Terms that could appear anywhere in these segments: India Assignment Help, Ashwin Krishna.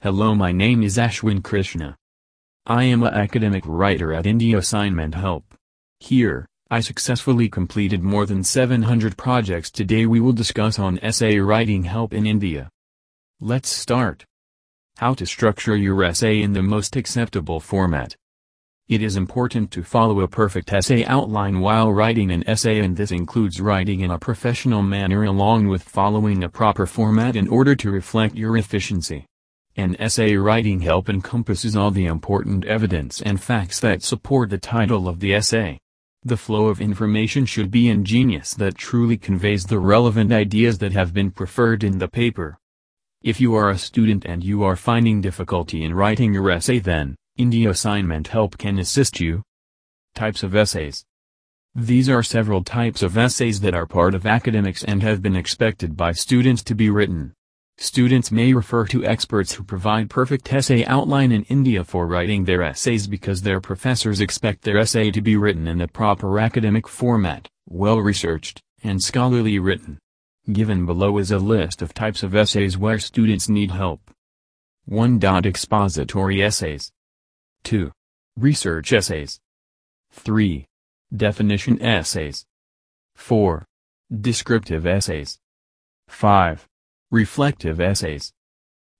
Hello, my name is Ashwin Krishna. I am an academic writer at India Assignment Help. Here, I successfully completed more than 700 projects. Today we will discuss on essay writing help in India. Let's start. How to structure your essay in the most acceptable format. It is important to follow a perfect essay outline while writing an essay, and this includes writing in a professional manner along with following a proper format in order to reflect your efficiency. An essay writing help encompasses all the important evidence and facts that support the title of the essay. The flow of information should be ingenious that truly conveys the relevant ideas that have been preferred in the paper. If you are a student and you are finding difficulty in writing your essay, then India Assignment Help can assist you. Types of essays. These are several types of essays that are part of academics and have been expected by students to be written. Students may refer to experts who provide perfect essay outline in India for writing their essays because their professors expect their essay to be written in the proper academic format, well-researched, and scholarly written. Given below is a list of types of essays where students need help. 1. Expository essays. 2. Research essays. 3. Definition essays. 4. Descriptive essays. 5. Reflective essays.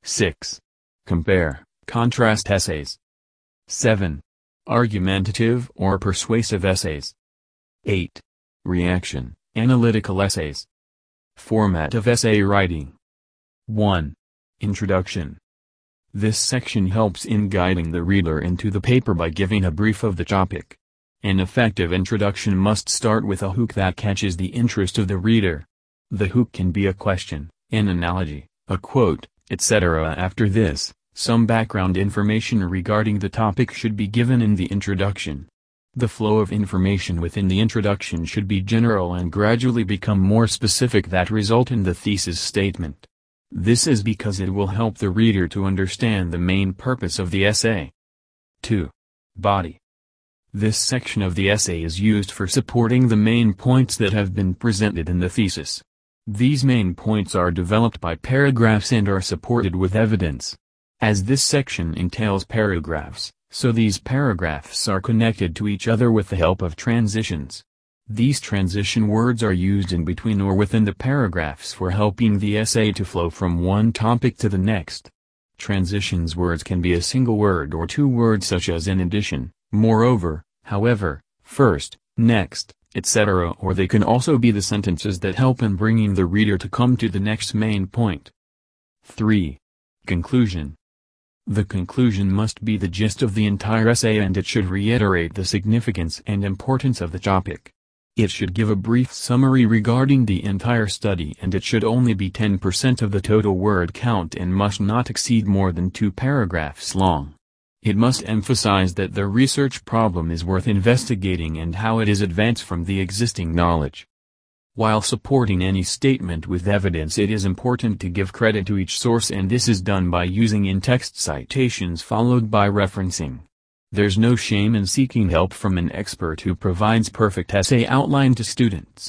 6. Compare, contrast essays. 7. Argumentative or persuasive essays. 8. Reaction, analytical essays. Format of essay writing. 1. Introduction. This section helps in guiding the reader into the paper by giving a brief of the topic. An effective introduction must start with a hook that catches the interest of the reader. The hook can be a question, an analogy, a quote, etc. After this, some background information regarding the topic should be given in the introduction. The flow of information within the introduction should be general and gradually become more specific that result in the thesis statement. This is because it will help the reader to understand the main purpose of the essay. 2. Body. This section of the essay is used for supporting the main points that have been presented in the thesis. These main points are developed by paragraphs and are supported with evidence. As this section entails paragraphs, so these paragraphs are connected to each other with the help of transitions. These transition words are used in between or within the paragraphs for helping the essay to flow from one topic to the next. Transitions words can be a single word or two words such as in addition, moreover, however, first, next, etc., or they can also be the sentences that help in bringing the reader to come to the next main point. 3. Conclusion. The conclusion must be the gist of the entire essay, and it should reiterate the significance and importance of the topic. It should give a brief summary regarding the entire study, and it should only be 10% of the total word count and must not exceed more than 2 paragraphs long. It must emphasize that the research problem is worth investigating and how it is advanced from the existing knowledge. While supporting any statement with evidence, it is important to give credit to each source, and this is done by using in-text citations followed by referencing. There's no shame in seeking help from an expert who provides perfect essay outline to students.